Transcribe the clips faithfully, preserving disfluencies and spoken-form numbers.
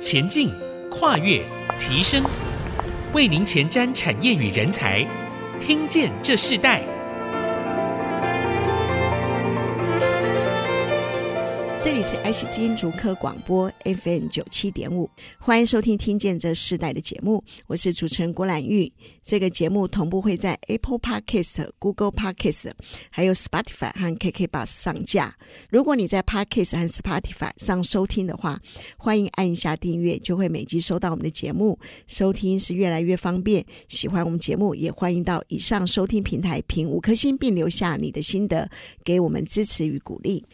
前进、跨越、提升，为您前瞻产业与人才，听见这世代。这里是 I C 之音竹科广播 F M 九十七点五， 欢迎收听听见这世代的节目，我是主持人郭兰玉。这个节目同步会在 Apple Podcast、 Google Podcast 还有 Spotify 和 K K Bus 上架。如果你在 Podcast 和 Spotify 上收听的话，欢迎按一下订阅，就会每集收到我们的节目，收听是越来越方便。喜欢我们节目也欢迎到以上收听平台评五颗星，并留下你的心得，给我们支持与鼓励。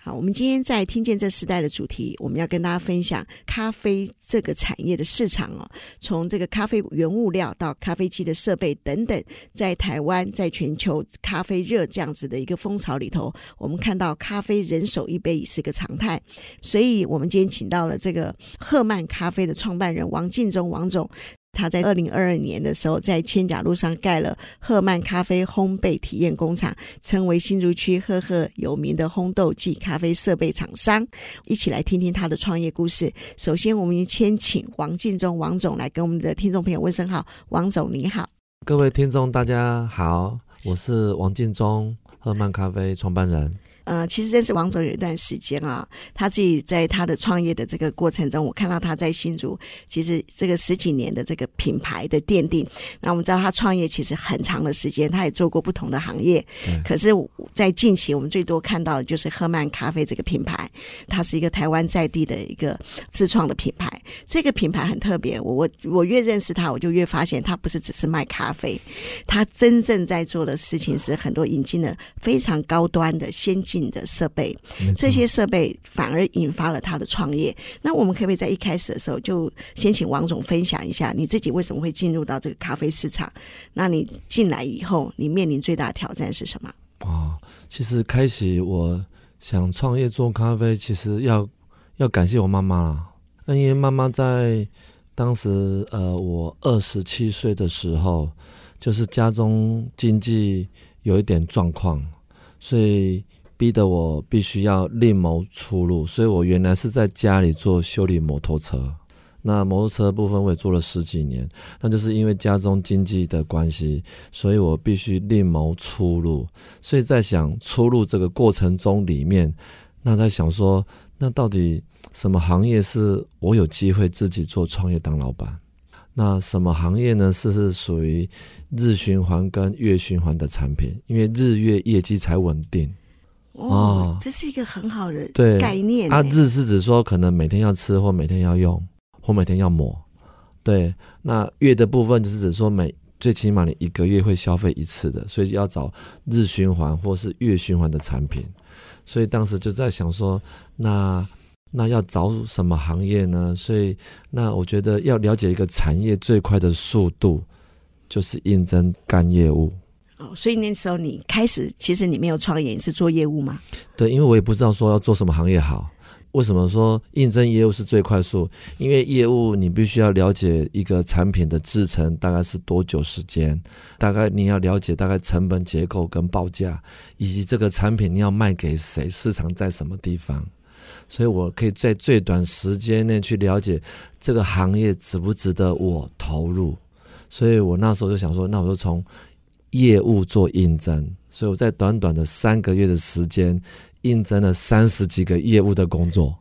好，我们今天在听见这时代的主题，我们要跟大家分享咖啡这个产业的市场哦，从这个咖啡原物料到咖啡机的设备等等，在台湾在全球咖啡热这样子的一个风潮里头，我们看到咖啡人手一杯已是个常态。所以我们今天请到了这个赫曼咖啡的创办人王进忠王总，他在二零二二年的时候在千甲路上盖了赫曼咖啡烘焙体验工厂，成为新竹区赫赫有名的烘豆暨咖啡设备厂商。一起来听听他的创业故事。首先我们先请王进忠王总来跟我们的听众朋友问声好。王总你好。各位听众大家好，我是王进忠，赫曼咖啡创办人。呃，其实认识王总有一段时间啊，他自己在他的创业的这个过程中，我看到他在新竹其实这个十几年的这个品牌的奠定。那我们知道他创业其实很长的时间，他也做过不同的行业，可是在近期我们最多看到的就是赫曼咖啡这个品牌，它是一个台湾在地的一个自创的品牌。这个品牌很特别，我我我越认识他，我就越发现他不是只是卖咖啡，他真正在做的事情是很多引进了非常高端的先进的设备，这些设备反而引发了他的创业。那我们可不可以在一开始的时候就先请王总分享一下你自己为什么会进入到这个咖啡市场，那你进来以后你面临最大的挑战是什么？哦，其实开始我想创业做咖啡，其实要要感谢我妈妈啦，因为妈妈在当时呃，我二十七岁的时候，就是家中经济有一点状况，所以逼得我必须要另谋出路，所以我原来是在家里做修理摩托车。那摩托车部分我也做了十几年，那就是因为家中经济的关系，所以我必须另谋出路。所以在想出路这个过程中里面，那在想说，那到底什么行业是我有机会自己做创业当老板？那什么行业呢？是是属于日循环跟月循环的产品，因为日月业绩才稳定。哦，这是一个很好的概念。它、啊、日是指说可能每天要吃或每天要用或每天要抹，对。那月的部分就是指说每最起码你一个月会消费一次的，所以要找日循环或是月循环的产品。所以当时就在想说，那那要找什么行业呢？所以那我觉得要了解一个产业最快的速度就是应征干业务。哦，所以那时候你开始，其实你没有创业，你是做业务吗？对，因为我也不知道说要做什么行业好。为什么说应征业务是最快速？因为业务你必须要了解一个产品的制程大概是多久时间，大概你要了解大概成本结构跟报价，以及这个产品你要卖给谁，市场在什么地方。所以我可以在最短时间内去了解这个行业值不值得我投入。所以我那时候就想说，那我就从业务做应征，所以我在短短的三个月的时间应征了三十几个业务的工作。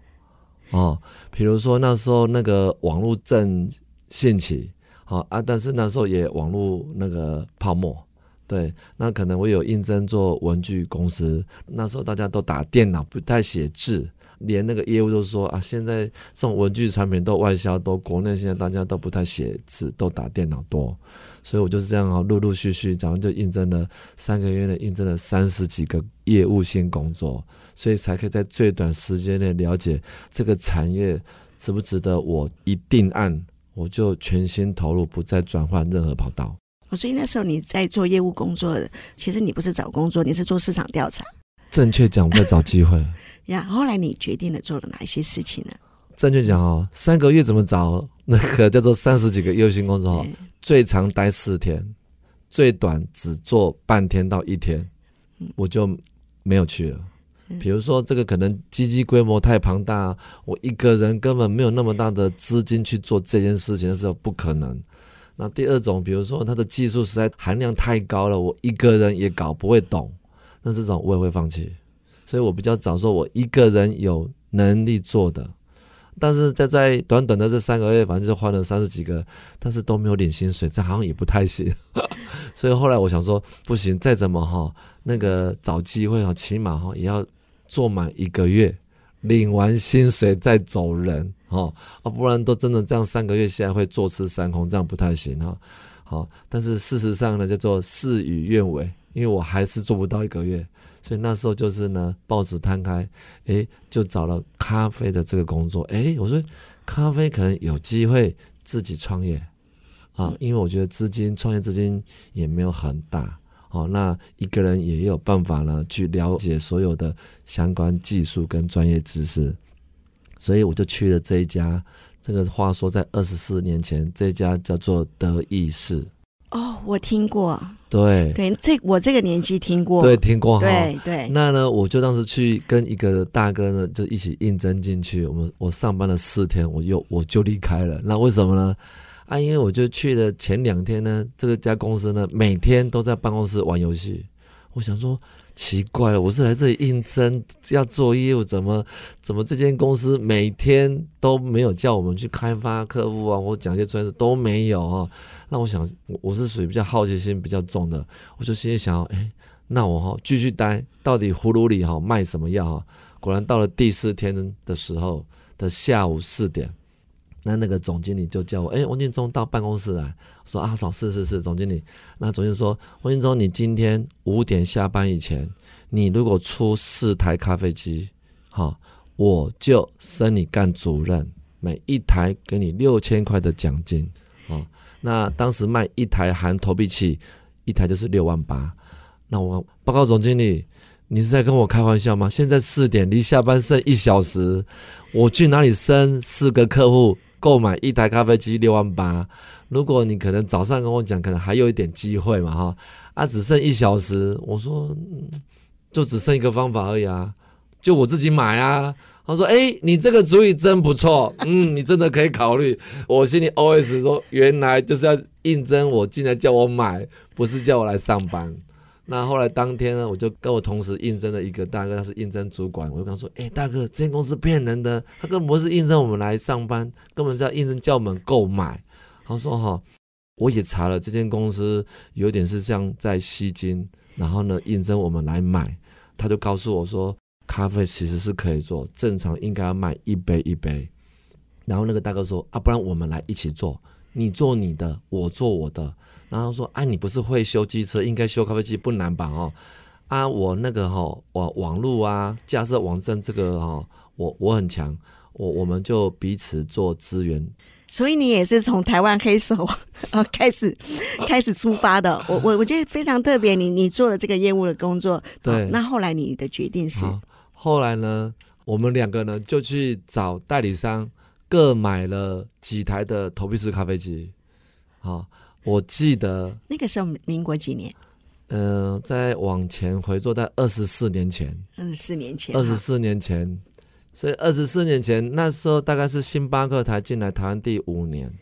哦，比如说那时候那个网络正兴起，哦啊，但是那时候也网络那个泡沫，对。那可能我有应征做文具公司，那时候大家都打电脑不太写字，连那个业务都说啊，现在这种文具产品都外销，都国内现在大家都不太写字，都打电脑多。所以我就是这样啊，陆陆续续，早上就应征了三个月内应征了三十几个业务性工作，所以才可以在最短时间内了解这个产业值不值得我一定案，我就全心投入，不再转换任何跑道。所以那时候你在做业务工作，其实你不是找工作，你是做市场调查。正确讲，我在找机会。呀，后来你决定了做了哪些事情呢？正确讲哦，三个月怎么找那个叫做三十几个优先工作，最长待四天，最短只做半天到一天，我就没有去了。比如说这个可能基金规模太庞大，我一个人根本没有那么大的资金去做这件事情是不可能。那第二种，比如说它的技术实在含量太高了，我一个人也搞不会懂，那这种我也会放弃。所以我比较早说我一个人有能力做的，但是在在短短的这三个月，反正就换了三十几个，但是都没有领薪水，这好像也不太行。所以后来我想说，不行，再怎么哈，那个找机会哈，起码哈也要做满一个月，领完薪水再走人哈，啊，不然都真的这样三个月下来会坐吃山空，这样不太行哈。好，但是事实上呢，叫做事与愿违，因为我还是做不到一个月。所以那时候就是呢，报纸摊开，哎，就找了咖啡的这个工作。哎，我说咖啡可能有机会自己创业啊，因为我觉得资金创业资金也没有很大哦，那一个人也有办法呢去了解所有的相关技术跟专业知识。所以我就去了这一家，这个话说在二十四年前，这家叫做德意士。哦，我听过，对对，这我这个年纪听过，对听过，对对。那呢，我就当时去跟一个大哥呢，就一起应征进去。我们我上班了四天，我又我就离开了。那为什么呢？啊，因为我就去了前两天呢，这个家公司呢，每天都在办公室玩游戏。我想说，奇怪了，我是来这里应征要做业务，怎么怎么这间公司每天都没有叫我们去开发客户啊，或讲一些专业都没有啊？那我想，我是属于比较好奇心比较重的，我就心里想，哎，那我哈继续待，到底葫芦里哈卖什么药啊？果然到了第四天的时候的下午四点。那那个总经理就叫我，哎，王俊忠到办公室来，说啊，嫂是是是，总经理。那总经理说，王俊忠，你今天五点下班以前，你如果出四台咖啡机，好、哦，我就升你干主任，每一台给你六千块的奖金。哦，那当时卖一台含投币器，一台就是六万八。那我报告总经理。你是在跟我开玩笑吗？现在四点，离下班剩一小时，我去哪里升四个客户购买一台咖啡机六万八？如果你可能早上跟我讲，可能还有一点机会嘛，哈啊，只剩一小时，我说就只剩一个方法而已啊，就我自己买啊。他说：“哎、欸，你这个主意真不错，嗯，你真的可以考虑。”我心里 O S 说：“原来就是要应征我，进来叫我买，不是叫我来上班。”那后来当天呢，我就跟我同时应征的一个大哥，他是应征主管，我就跟他说：“哎、欸，大哥，这间公司骗人的，他根本不是应征我们来上班，根本是要应征叫我们购买。”他说：“哈，我也查了，这间公司有点是像在吸金，然后呢应征我们来买。”他就告诉我说：“咖啡其实是可以做，正常应该要卖一杯一杯。”然后那个大哥说：“啊，不然我们来一起做，你做你的，我做我的。”然后说：“哎、啊，你不是会修机车，应该修咖啡机不难吧？哦，啊，我那个哈、哦，我网路啊，架设网站这个哈、哦，我我很强，我我们就彼此做资源。所以你也是从台湾黑手啊开始开始出发的。我我我觉得非常特别，你你做了这个业务的工作。对，啊、那后来你的决定是？后来呢，我们两个呢就去找代理商，各买了几台的投币式咖啡机，啊。”我记得那个时候民国几年？呃，再往前回溯在二十四年前。二十四年前。二十四年前，所以二十四年前那时候大概是星巴克才进来台湾第五年，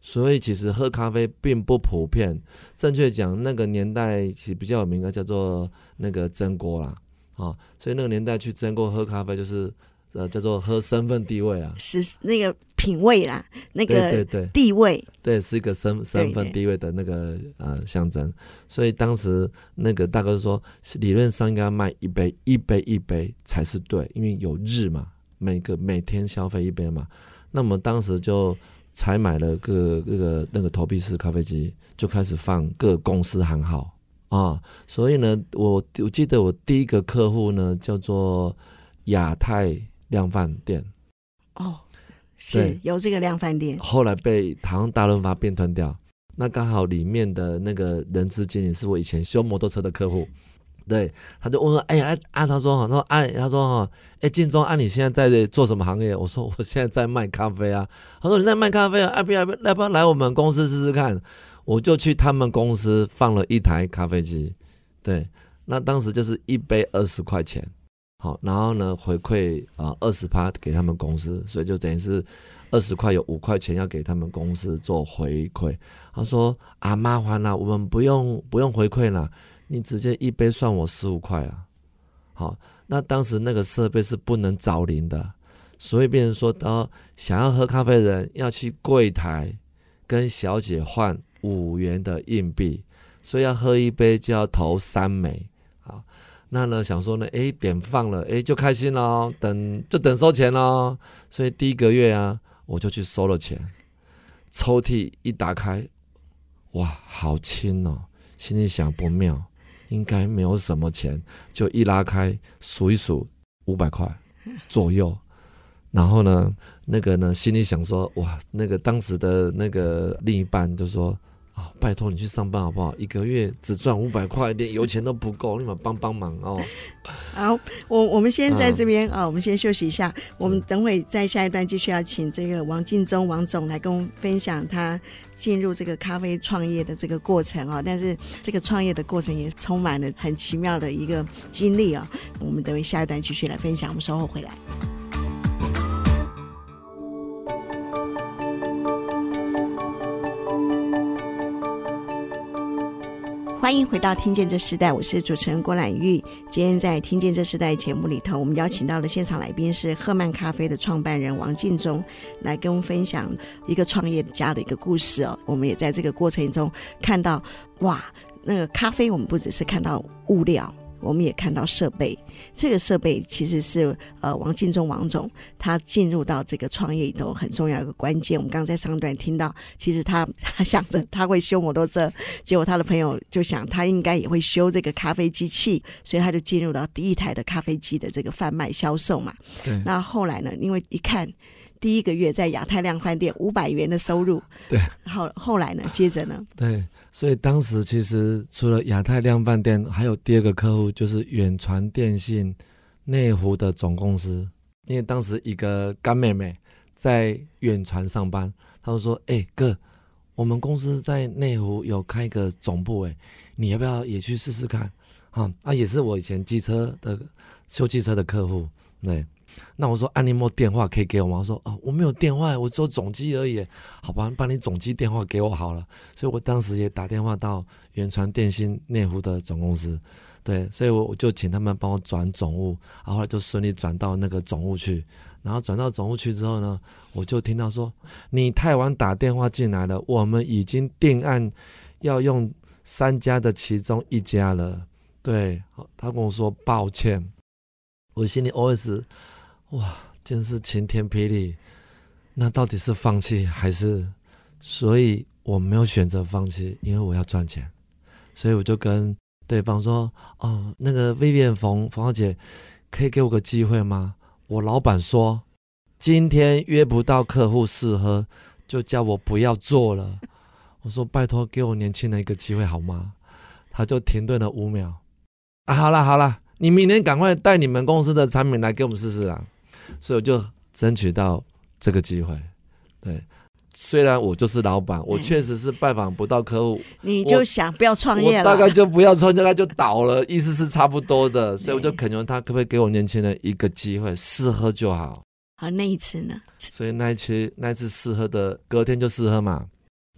所以其实喝咖啡并不普遍。正确讲，那个年代其实比较有名的叫做那个蒸锅啦，啊，所以那个年代去蒸锅喝咖啡就是。呃，叫做喝身份地位啊，是那个品味啦，那个地位，对，对对对是一个身身份地位的那个呃象征。所以当时那个大哥说，理论上应该卖一杯，一杯一杯才是对，因为有日嘛，每个每天消费一杯嘛。那么当时就才买了个那个那个投币式咖啡机，就开始放各公司行号啊。所以呢，我我记得我第一个客户呢叫做亚太。量贩店哦，是由这个量贩店后来被台湾大润发变吞掉。那刚好里面的那个人资经理是我以前修摩托车的客户，对，他就问说：“哎、欸、呀，啊，他说，他说，哎、啊，他说哈，哎、欸，晋忠，啊，你现在在做什么行业？”我说：“我现在在卖咖啡啊。”他说：“你在卖咖啡啊？要不要要不要来我们公司试试看？”我就去他们公司放了一台咖啡机，对，那当时就是一杯二十块钱。好，然后呢回馈啊二十%给他们公司，所以就等于是二十块有五块钱要给他们公司做回馈。他说啊麻烦啦、啊，我们不用不用回馈啦，你直接一杯算我十五块啊。好，那当时那个设备是不能找零的，所以变成说、哦、想要喝咖啡的人要去柜台跟小姐换五元的硬币，所以要喝一杯就要投三枚。好，那呢想说呢，哎，点放了，哎，就开心咯，等就等收钱咯。所以第一个月啊，我就去收了钱，抽屉一打开，哇，好轻哦，心里想不妙，应该没有什么钱，就一拉开数一数，五百块左右。然后呢，那个呢，心里想说，哇，那个当时的那个另一半就说。哦、拜托你去上班好不好？一个月只赚五百块，连油钱都不够，你们帮帮忙哦。好，我我们先在这边啊、嗯哦，我们先休息一下，我们等会在下一段继续要请这个王进忠王总来跟我们分享他进入这个咖啡创业的这个过程啊、哦。但是这个创业的过程也充满了很奇妙的一个经历啊、哦。我们等会下一段继续来分享，我们稍后回来。欢迎回到听见这时代，我是主持人郭兰玉。今天在听见这时代节目里头，我们邀请到的现场来宾是赫曼咖啡的创办人王进忠，来跟我们分享一个创业家的一个故事哦。我们也在这个过程中看到，哇，那个咖啡我们不只是看到物料，我们也看到设备。这个设备其实是呃王进忠王总他进入到这个创业里头很重要一个关键。我们刚才上段听到，其实他他想着他会修摩托车，结果他的朋友就想他应该也会修这个咖啡机器，所以他就进入到第一台的咖啡机的这个贩卖销售嘛。对。那后来呢，因为一看。第一个月在亚太量饭店五百元的收入，对，好，后来呢？接着呢？对，所以当时其实除了亚太量饭店，还有第二个客户就是远传电信内湖的总公司，因为当时一个干妹妹在远传上班，她就说：“哎、欸、哥，我们公司在内湖有开一个总部、欸，哎，你要不要也去试试看？”啊，啊，也是我以前机车的修机车的客户，对。那我说啊，你有没有电话可以给我吗？我说哦，我没有电话，我只有总机而已。好吧，把你总机电话给我好了。所以我当时也打电话到远传电信内湖的总公司，对，所以我就请他们帮我转总务，然后后来就顺利转到那个总务去。然后转到总务去之后呢，我就听到说你太晚打电话进来了，我们已经定案要用三家的其中一家了。对，他跟我说抱歉，我心里 O S。哇，真是晴天霹雳！那到底是放弃还是？所以我没有选择放弃，因为我要赚钱，所以我就跟对方说：“哦，那个 Vivian 冯冯小姐，可以给我个机会吗？我老板说今天约不到客户试喝，就叫我不要做了。”我说：“拜托，给我年轻人一个机会好吗？”他就停顿了五秒。啊，好啦好啦，你明天赶快带你们公司的产品来给我们试试啦。所以我就争取到这个机会，对，虽然我就是老板，我确实是拜访不到客户，你就想不要创业了，我大概就不要创业，他就倒了，意思是差不多的，所以我就恳求他可不可以给我年轻人一个机会，试喝就好。好，那一次呢？所以那一次那一次试喝的隔天就试喝嘛。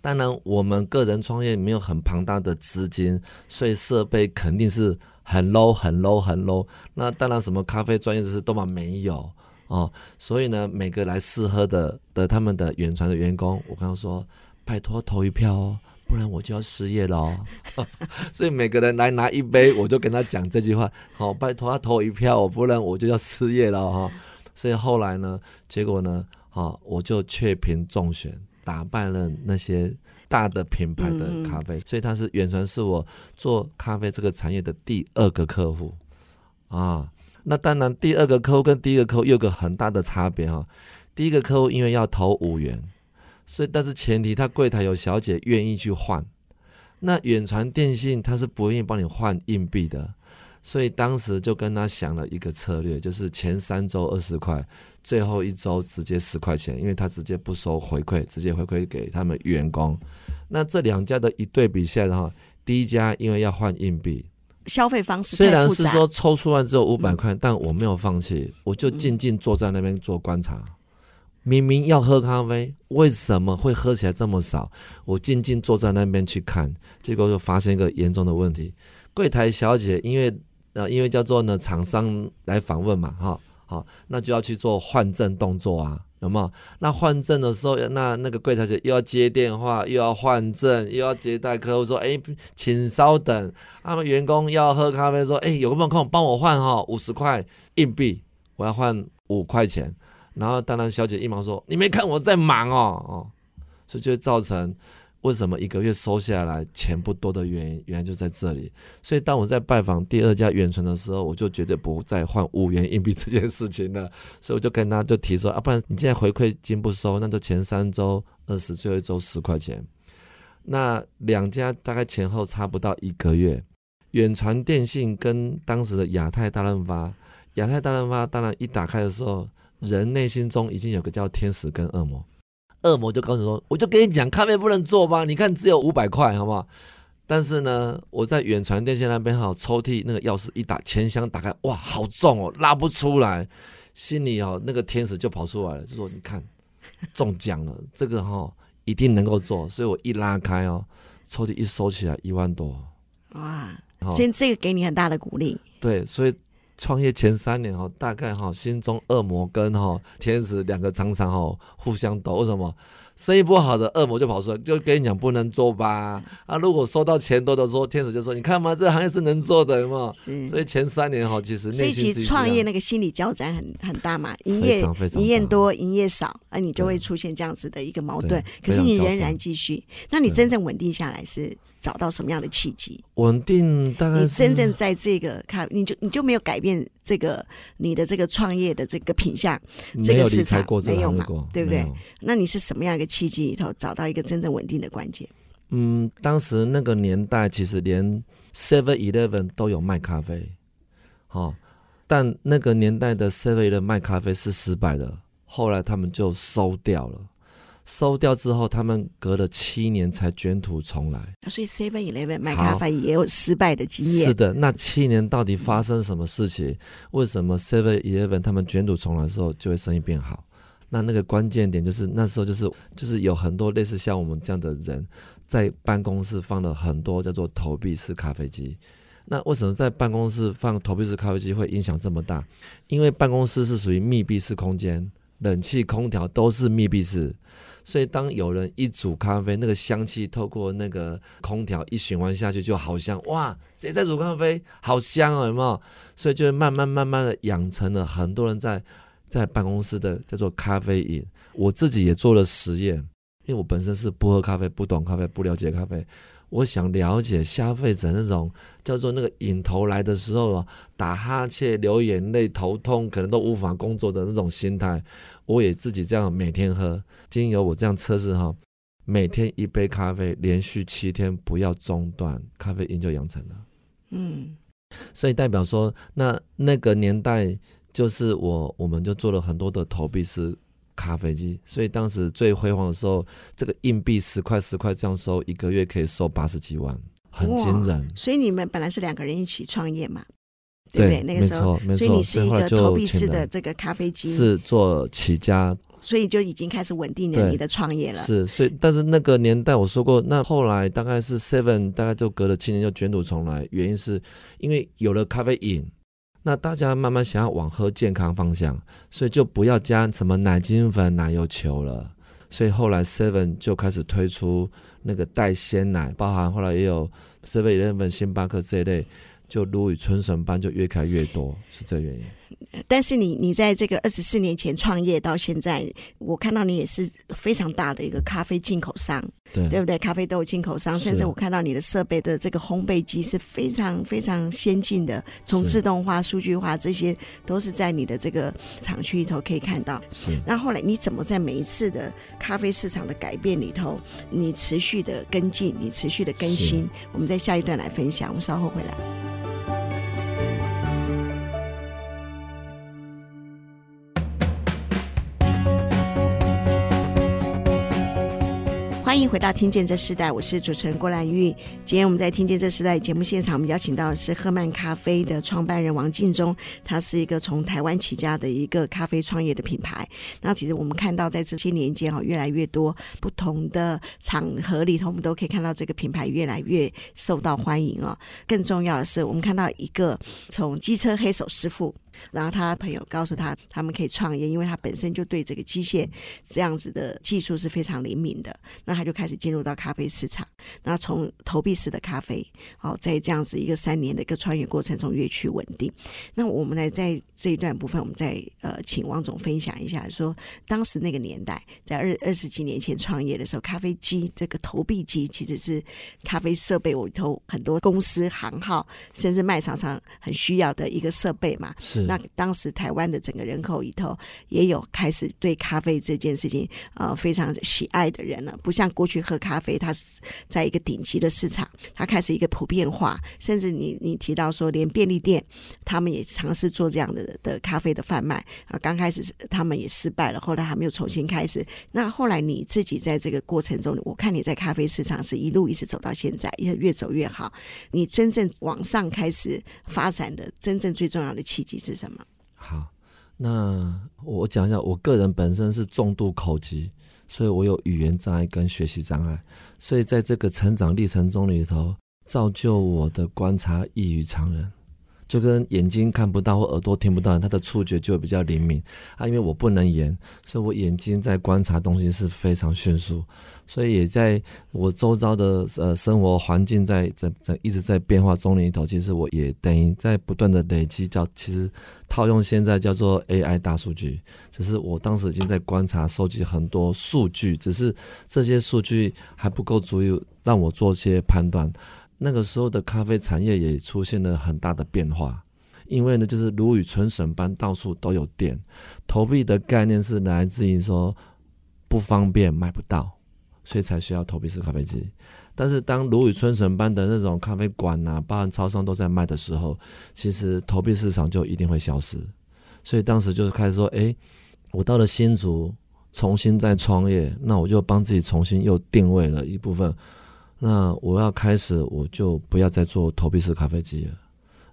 当然，我们个人创业没有很庞大的资金，所以设备肯定是很 low 很 low 很 low。那当然，什么咖啡专业知识都嘛没有。哦，所以呢，每个来试喝的的他们的远传的员工，我刚刚说，拜托投一票哦，不然我就要失业了哦。所以每个人来拿一杯，我就跟他讲这句话，好、哦，拜托他投一票哦，不然我就要失业了哦。所以后来呢，结果呢，哦、我就确评中选，打败了那些大的品牌的咖啡，嗯嗯，所以他是远传是我做咖啡这个产业的第二个客户啊。那当然第二个客户跟第一个客户又有个很大的差别、哦、第一个客户因为要投五元，所以但是前提他柜台有小姐愿意去换，那远传电信他是不愿意帮你换硬币的，所以当时就跟他想了一个策略，就是前三周二十块，最后一周直接十块钱，因为他直接不收回馈，直接回馈给他们员工。那这两家的一对比下来的话，第一家因为要换硬币，消费方式太复杂，虽然是说抽出来只有五百块、嗯、但我没有放弃，我就静静坐在那边做观察、嗯、明明要喝咖啡，为什么会喝起来这么少？我静静坐在那边去看，结果就发现一个严重的问题。柜台小姐因为、呃、因为叫做呢厂商来访问嘛，哈好，那就要去做换证动作啊，有没有？那换证的时候，那那个柜台姐又要接电话，又要换证，又要接待客户说，哎，请稍等。他们员工要喝咖啡说，哎，有没有空帮我换哈，五十块硬币，我要换五块钱。然后当然小姐一忙说，你没看我在忙哦，哦，所以就造成为什么一个月收下来钱不多的原因，原来就在这里。所以当我在拜访第二家远存的时候，我就绝对不再换五元硬币这件事情了。所以我就跟他就提说，啊，不然你现在回馈金不收，那就前三周二十，最后一周十块钱。那两家大概前后差不到一个月，远传电信跟当时的亚太大润发，亚太大润发当然一打开的时候，人内心中已经有个叫天使跟恶魔。恶魔就告诉你说，我就跟你讲咖啡不能做吧，你看只有五百块，好不好？但是呢，我在远传电信那边好抽屉那个钥匙一打，前箱打开，哇，好重哦，拉不出来，心里哦那个天使就跑出来了，就说你看中奖了，这个哦一定能够做。所以我一拉开哦，抽屉一收起来一万多，哇！所以这个给你很大的鼓励。对，所以创业前三年、哦、大概、哦、心中恶魔跟、哦、天使两个常常、哦、互相斗。为什么？生意不好的恶魔就跑出来，就跟你讲不能做吧。啊，如果收到钱多的时候，天使就说你看嘛，这行业是能做的，有没有？所以前三年、哦、其实内心，所以其实创业那个心理交战 很, 很大嘛，营业营业多营业少，而你就会出现这样子的一个矛盾。可是你仍然继续，那你真正稳定下来是找到什么样的契机？稳定大概是你真正在这个咖，你就你就没有改变这个你的这个创业的这个品项，这个市场没有嘛，对不对？那你是什么样一个契机里头找到一个真正稳定的关键？嗯，当时那个年代其实连 七 eleven 都有卖咖啡，哦，但那个年代的 七 eleven 卖咖啡是失败的，后来他们就收掉了。收掉之后，他们隔了七年才卷土重来。所以 七 eleven 卖咖啡也有失败的经验。是的，那七年到底发生什么事情？嗯、为什么 七 eleven 他们卷土重来的时候就会生意变好？那那个关键点就是那时候就是就是有很多类似像我们这样的人，在办公室放了很多叫做投币式咖啡机。那为什么在办公室放投币式咖啡机会影响这么大？因为办公室是属于密闭式空间，冷气、空调都是密闭式。所以当有人一煮咖啡，那个香气透过那个空调一循环下去，就好香，哇，谁在煮咖啡，好香哦，有没有？所以就慢慢慢慢的养成了很多人在在办公室的叫做咖啡瘾。我自己也做了实验，因为我本身是不喝咖啡、不懂咖啡、不了解咖啡，我想了解消费者那种叫做那个瘾头来的时候，打哈欠、流眼泪、头痛，可能都无法工作的那种心态。我也自己这样每天喝，经由我这样测试哈，每天一杯咖啡，连续七天不要中断，咖啡因就养成了。嗯，所以代表说，那那个年代就是我我们就做了很多的投币式咖啡机，所以当时最辉煌的时候，这个硬币十块十块这样收，一个月可以收八十几万，很惊人。所以你们本来是两个人一起创业嘛？对不对？那个时候，所以你是一个投币式的这个咖啡机，是做起家，所以就已经开始稳定了你的创业了。是，所以但是那个年代我说过，那后来大概是 七 大概就隔了七年就卷土重来，原因是因为有了咖啡瘾，那大家慢慢想要往喝健康方向，所以就不要加什么奶精粉、奶油球了。所以后来 七 就开始推出那个代鲜奶，包含后来也有 七 eleven、星巴克这一类。就如雨春笋般就越开越多，是这原因。但是你你在这个二十四年前创业到现在，我看到你也是非常大的一个咖啡进口商， 对, 对不对？咖啡豆进口商，甚至我看到你的设备的这个烘焙机是非常非常先进的，从自动化、数据化，这些都是在你的这个厂区里头可以看到。是。那后来你怎么在每一次的咖啡市场的改变里头，你持续的跟进，你持续的更新？我们在下一段来分享，我们稍后回来。欢迎回到听见这世代，我是主持人郭兰玉。今天我们在听见这世代节目现场，我们邀请到的是赫曼咖啡的创办人王进忠，他是一个从台湾起家的一个咖啡创业的品牌。那其实我们看到在这些年间越来越多不同的场合里头，我们都可以看到这个品牌越来越受到欢迎。更重要的是我们看到一个从机车黑手师傅，然后他朋友告诉他他们可以创业，因为他本身就对这个机械这样子的技术是非常灵敏的，那他就开始进入到咖啡市场，那从投币式的咖啡、哦、在这样子一个三年的一个创业过程中越趋稳定。那我们来在这一段部分我们再、呃、请王总分享一下，说当时那个年代在二二十几年前创业的时候，咖啡机这个投币机其实是咖啡设备我投很多公司行号甚至卖场上很需要的一个设备嘛，是那当时台湾的整个人口里头也有开始对咖啡这件事情、呃、非常喜爱的人了，不像过去喝咖啡它在一个顶级的市场，它开始一个普遍化，甚至 你, 你提到说连便利店他们也尝试做这样 的, 的咖啡的贩卖，刚开始他们也失败了，后来他们又重新开始。那后来你自己在这个过程中，我看你在咖啡市场是一路一直走到现在，越走越好，你真正往上开始发展的真正最重要的契机是什么？好，那我讲一下，我个人本身是重度口疾，所以我有语言障碍跟学习障碍，所以在这个成长历程中里头，造就我的观察异于常人，就跟眼睛看不到或耳朵听不到，他的触觉就比较灵敏啊。因为我不能言，所以我眼睛在观察东西是非常迅速，所以也在我周遭的、呃、生活环境在在在一直在变化中里头，其实我也等于在不断的累积，叫其实套用现在叫做 A I 大数据，只是我当时已经在观察收集很多数据，只是这些数据还不够足以让我做些判断。那个时候的咖啡产业也出现了很大的变化，因为呢，就是如雨春笋般到处都有店。投币的概念是来自于说不方便买不到，所以才需要投币式咖啡机。但是当如雨春笋般的那种咖啡馆啊、包含超商都在卖的时候，其实投币市场就一定会消失。所以当时就是开始说，哎，我到了新竹重新再创业，那我就帮自己重新又定位了一部分。那我要开始，我就不要再做投币式咖啡机了。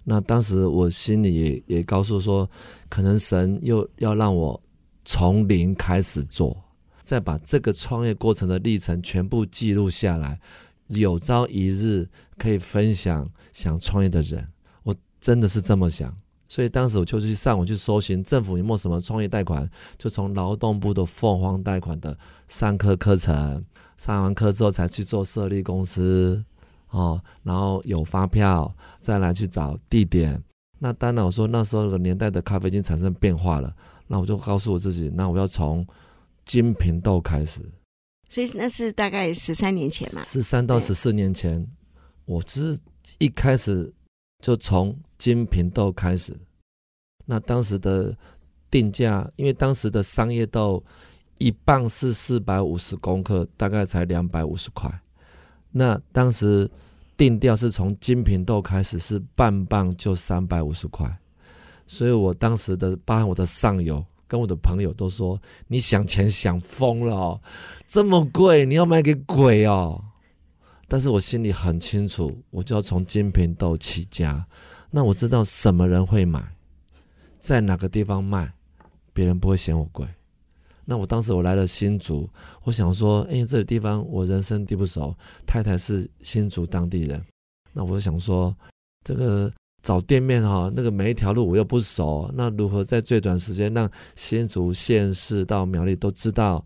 那当时我心里 也, 也告诉说，可能神又要让我从零开始做，再把这个创业过程的历程全部记录下来，有朝一日可以分享想创业的人。我真的是这么想，所以当时我就去上网去搜寻政府有没有什么创业贷款，就从劳动部的凤凰贷款的上课课程。上完课之后才去做设立公司、哦、然后有发票，再来去找地点。那当然我说那时候的年代的咖啡已经产生变化了，那我就告诉我自己，那我要从精品豆开始。所以那是大概十三年前嘛，十三到十四年前，我是一开始就从精品豆开始。那当时的定价，因为当时的商业豆一磅是四百五十公克，大概才两百五十块。那当时定调是从精品豆开始，是半磅就三百五十块。所以我当时的，包含我的上游跟我的朋友都说，你想钱想疯了哦，这么贵你要卖给鬼哦。但是我心里很清楚，我就要从精品豆起家，那我知道什么人会买，在哪个地方卖，别人不会嫌我贵。那我当时我来了新竹，我想说，哎，这个地方我人生地不熟，太太是新竹当地人，那我想说，这个找店面哈、哦，那个每一条路我又不熟，那如何在最短时间让新竹县市到苗栗都知道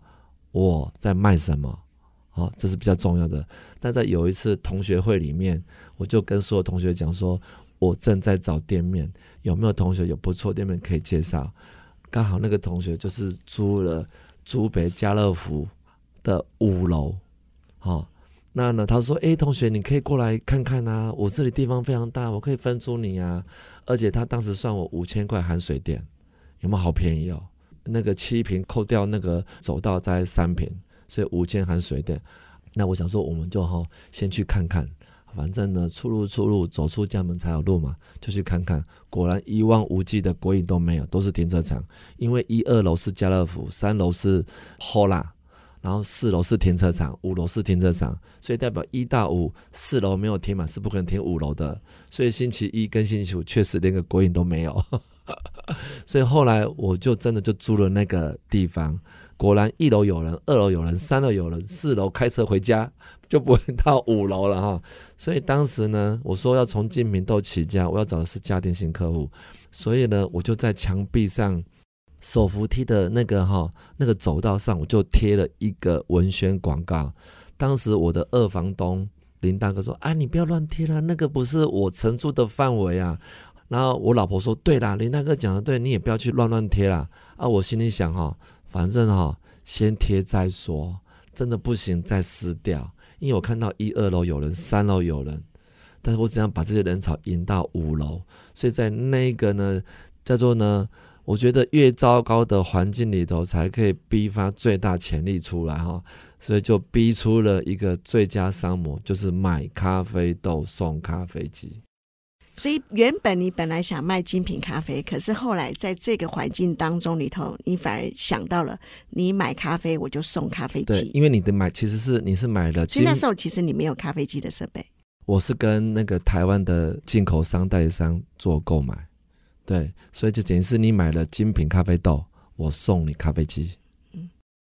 我在卖什么？好、哦，这是比较重要的。但在有一次同学会里面，我就跟所有同学讲说，我正在找店面，有没有同学有不错店面可以介绍？刚好那个同学就是租了竹北家乐福的五楼、哦、那呢他说，哎，同学你可以过来看看啊，我这里地方非常大，我可以分租你啊。而且他当时算我五千块含水电，有没有好便宜哦？那个七坪扣掉那个走道在三坪，所以五千含水电。那我想说我们就、哦、先去看看，反正呢出入出入走出家门才有路嘛，就去看看。果然一望无际的鬼影都没有，都是停车场。因为一二楼是家乐福，三楼是 H O L A，然后四楼是停车场，五楼是停车场，所以代表一到五四楼没有停满是不可能停五楼的，所以星期一跟星期五确实连个鬼影都没有所以后来我就真的就租了那个地方，果然一楼有人，二楼有人，三楼有人，四楼开车回家就不会到五楼了哈。所以当时呢，我说要从精品豆起家，我要找的是家庭型客户，所以呢，我就在墙壁上手扶梯的那个哈那个走道上，我就贴了一个文宣广告。当时我的二房东林大哥说：“啊，你不要乱贴啦，那个不是我承租的范围啊。”然后我老婆说：“对啦，林大哥讲的对，你也不要去乱乱贴啦。”啊，我心里想哈。反正哈、哦，先贴再说，真的不行再撕掉。因为我看到一二楼有人，三楼有人，但是我怎样把这些人潮引到五楼？所以在那个呢，叫做呢，我觉得越糟糕的环境里头，才可以逼发最大潜力出来哈、哦。所以就逼出了一个最佳商模，就是买咖啡豆送咖啡机。所以原本你本来想卖精品咖啡，可是后来在这个环境当中里头，你反而想到了你买咖啡我就送咖啡机。对，因为你的买其实是你是买了，所以那时候其实你没有咖啡机的设备。我是跟那个台湾的进口商代理商做购买，对，所以就等于是你买了精品咖啡豆，我送你咖啡机。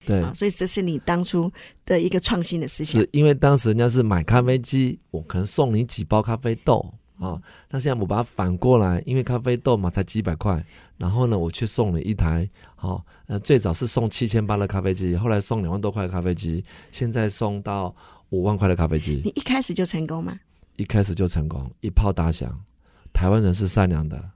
对、哦，所以这是你当初的一个创新的思想。是因为当时人家是买咖啡机，我可能送你几包咖啡豆。哦，那现在我把它反过来，因为咖啡豆嘛才几百块，然后呢，我却送了一台，哦呃、最早是送七千八的咖啡机，后来送两万多块的咖啡机，现在送到五万块的咖啡机。你一开始就成功吗？一开始就成功，一炮打响。台湾人是善良的，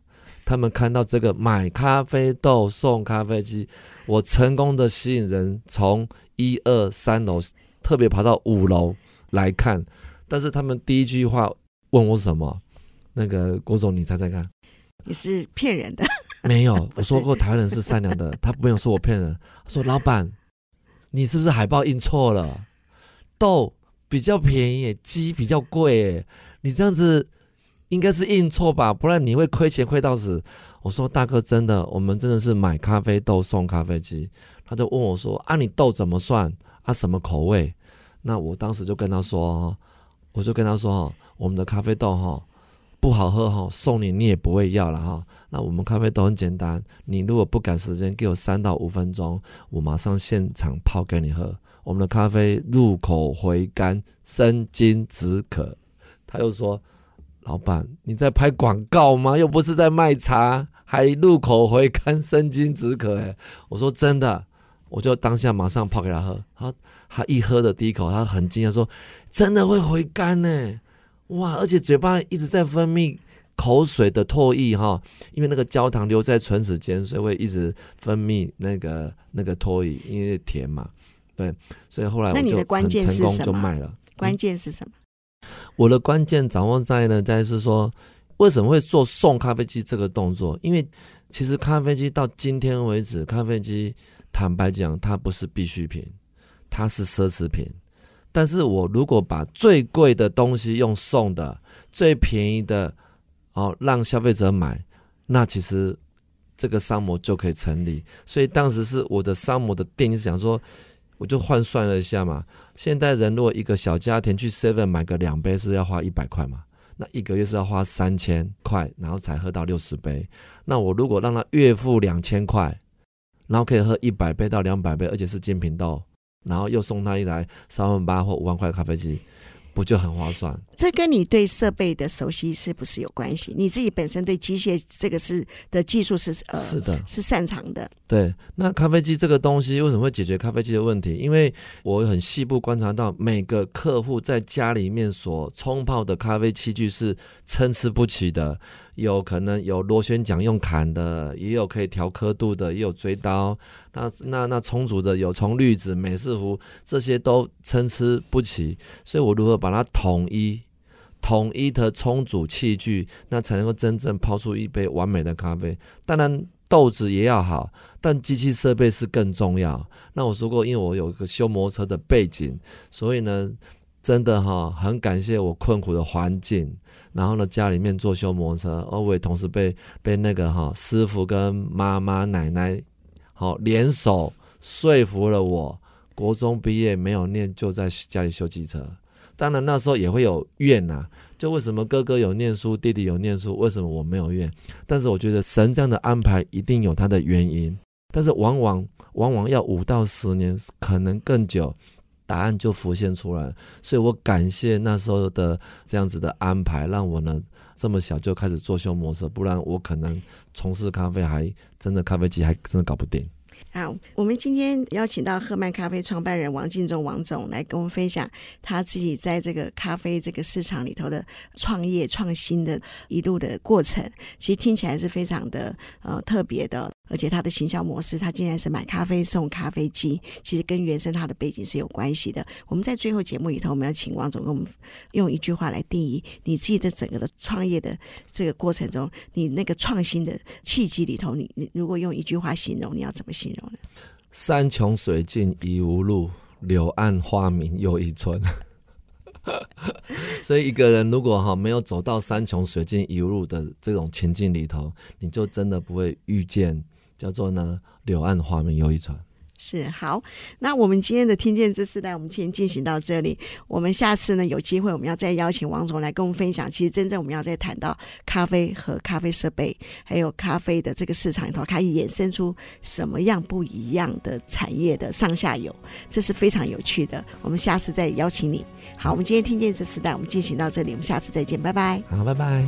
他们看到这个买咖啡豆送咖啡机，我成功的吸引人从一二三楼特别爬到五楼来看，但是他们第一句话问我什么？那个郭总，你猜猜看，你是骗人的？没有，我说过台湾人是善良的，他没有说我骗人。他说老板，你是不是海报印错了？豆比较便宜，鸡比较贵，你这样子应该是印错吧，不然你会亏钱亏到死。我说大哥，真的，我们真的是买咖啡豆送咖啡机。他就问我说啊，你豆怎么算啊？什么口味？那我当时就跟他说，我就跟他说，我们的咖啡豆哈。不好喝哈，送你你也不会要了哈。那我们咖啡豆很简单，你如果不赶时间，给我三到五分钟，我马上现场泡给你喝。我们的咖啡入口回甘，生津止渴。他又说：“老板，你在拍广告吗？又不是在卖茶，还入口回甘，生津止渴。”哎，我说真的，我就当下马上泡给他喝。他他一喝的第一口，他很惊讶说：“真的会回甘呢！”哇！而且嘴巴一直在分泌口水的唾液哈，因为那个焦糖留在唇齿间，所以会一直分泌那个那个唾液，因为甜嘛，对，所以后来我就很成功就卖了。关键是什么？嗯、我的关键掌握在呢，在是说为什么会做送咖啡机这个动作？因为其实咖啡机到今天为止，咖啡机坦白讲，它不是必需品，它是奢侈品。但是我如果把最贵的东西用送的，最便宜的哦让消费者买，那其实这个商模就可以成立。所以当时是我的商模的定义是想说，我就换算了一下嘛，现代人如果一个小家庭去 seven 买个两杯是要花一百块嘛，那一个月是要花三千块，然后才喝到六十杯。那我如果让他月付两千块，然后可以喝一百杯到两百杯，而且是精品豆。然后又送他一台三万八或五万块咖啡机，不就很划算？这跟你对设备的熟悉是不是有关系？你自己本身对机械这个是的技术是呃是的，是擅长的。对，那咖啡机这个东西为什么会解决咖啡机的问题？因为我很细部观察到每个客户在家里面所冲泡的咖啡器具是参差不齐的，有可能有螺旋桨用砍的，也有可以调刻度的，也有锥刀。那那那充足的有从滤纸、美式壶，这些都参差不齐，所以我如何把它统一、统一的充足器具，那才能够真正泡出一杯完美的咖啡。当然豆子也要好，但机器设备是更重要。那我说过，因为我有一个修摩托车的背景，所以呢，真的哈、哦，很感谢我困苦的环境。然后呢，家里面做修摩托车，而我也同时被被那个哈、哦、师傅跟妈妈奶奶。好，联手说服了我，国中毕业没有念，就在家里修机车。当然那时候也会有怨啊，就为什么哥哥有念书，弟弟有念书，为什么我没有怨？但是我觉得神这样的安排一定有他的原因，但是往往往往要五到十年，可能更久，答案就浮现出来。所以我感谢那时候的这样子的安排，让我呢这么小就开始做修摩托车，不然我可能从事咖啡还真的咖啡机还真的搞不定。好，我们今天邀请到赫曼咖啡创办人王进忠王总来跟我们分享他自己在这个咖啡这个市场里头的创业创新的一路的过程，其实听起来是非常的呃特别的，而且他的行销模式，他竟然是买咖啡送咖啡机，其实跟原生他的背景是有关系的。我们在最后节目里头，我们要请王总跟我们用一句话来定义你自己的整个的创业的这个过程中，你那个创新的契机里头， 你, 你如果用一句话形容，你要怎么形容？山穷水尽疑无路，柳暗花明又一村。所以一个人如果没有走到山穷水尽疑无路的这种情境里头，你就真的不会遇见叫做呢柳暗花明又一村。是，好，那我们今天的听见知识带我们先进行到这里，我们下次呢有机会我们要再邀请王总来跟我们分享，其实真正我们要再谈到咖啡和咖啡设备还有咖啡的这个市场里头，它衍生出什么样不一样的产业的上下游，这是非常有趣的，我们下次再邀请你。好，我们今天听见知识带我们进行到这里，我们下次再见，拜拜。好，拜拜。